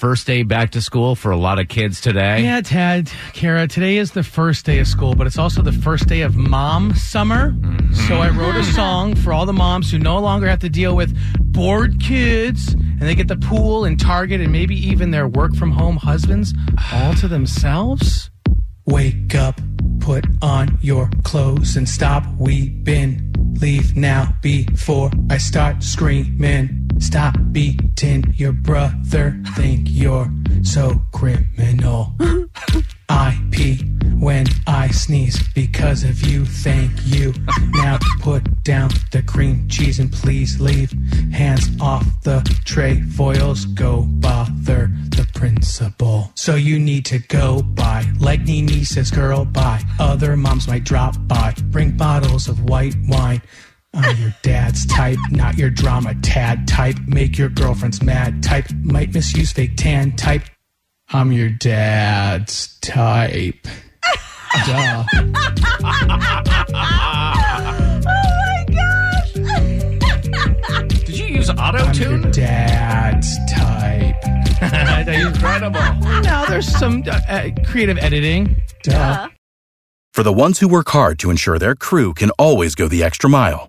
First day back to school for a lot of kids today. Yeah, Ted, Kara, today is the first day of school, but it's also the first day of mom summer. Mm-hmm. So I wrote a song for all the moms who no longer have to deal with bored kids, and they get the pool and Target and maybe even their work-from-home husbands all to themselves. Wake up, put on your clothes, and stop weeping. Leave now before I start screaming. Stop beating your brother. Think you're so criminal. I pee when I sneeze because of you. Thank you. Now put down the cream cheese and please leave. Hands off the tray foils. Go bother the principal. So you need to go by. Like Nene says, girl, bye. Other moms might drop by. Bring bottles of white wine. I'm your dad's type, not your drama tad type. Make your girlfriends mad type. Might misuse fake tan type. I'm your dad's type. Duh. Oh my gosh. Did you use auto-tune? I'm your dad's type. That's incredible. Now there's some creative editing. Duh. For the ones who work hard to ensure their crew can always go the extra mile,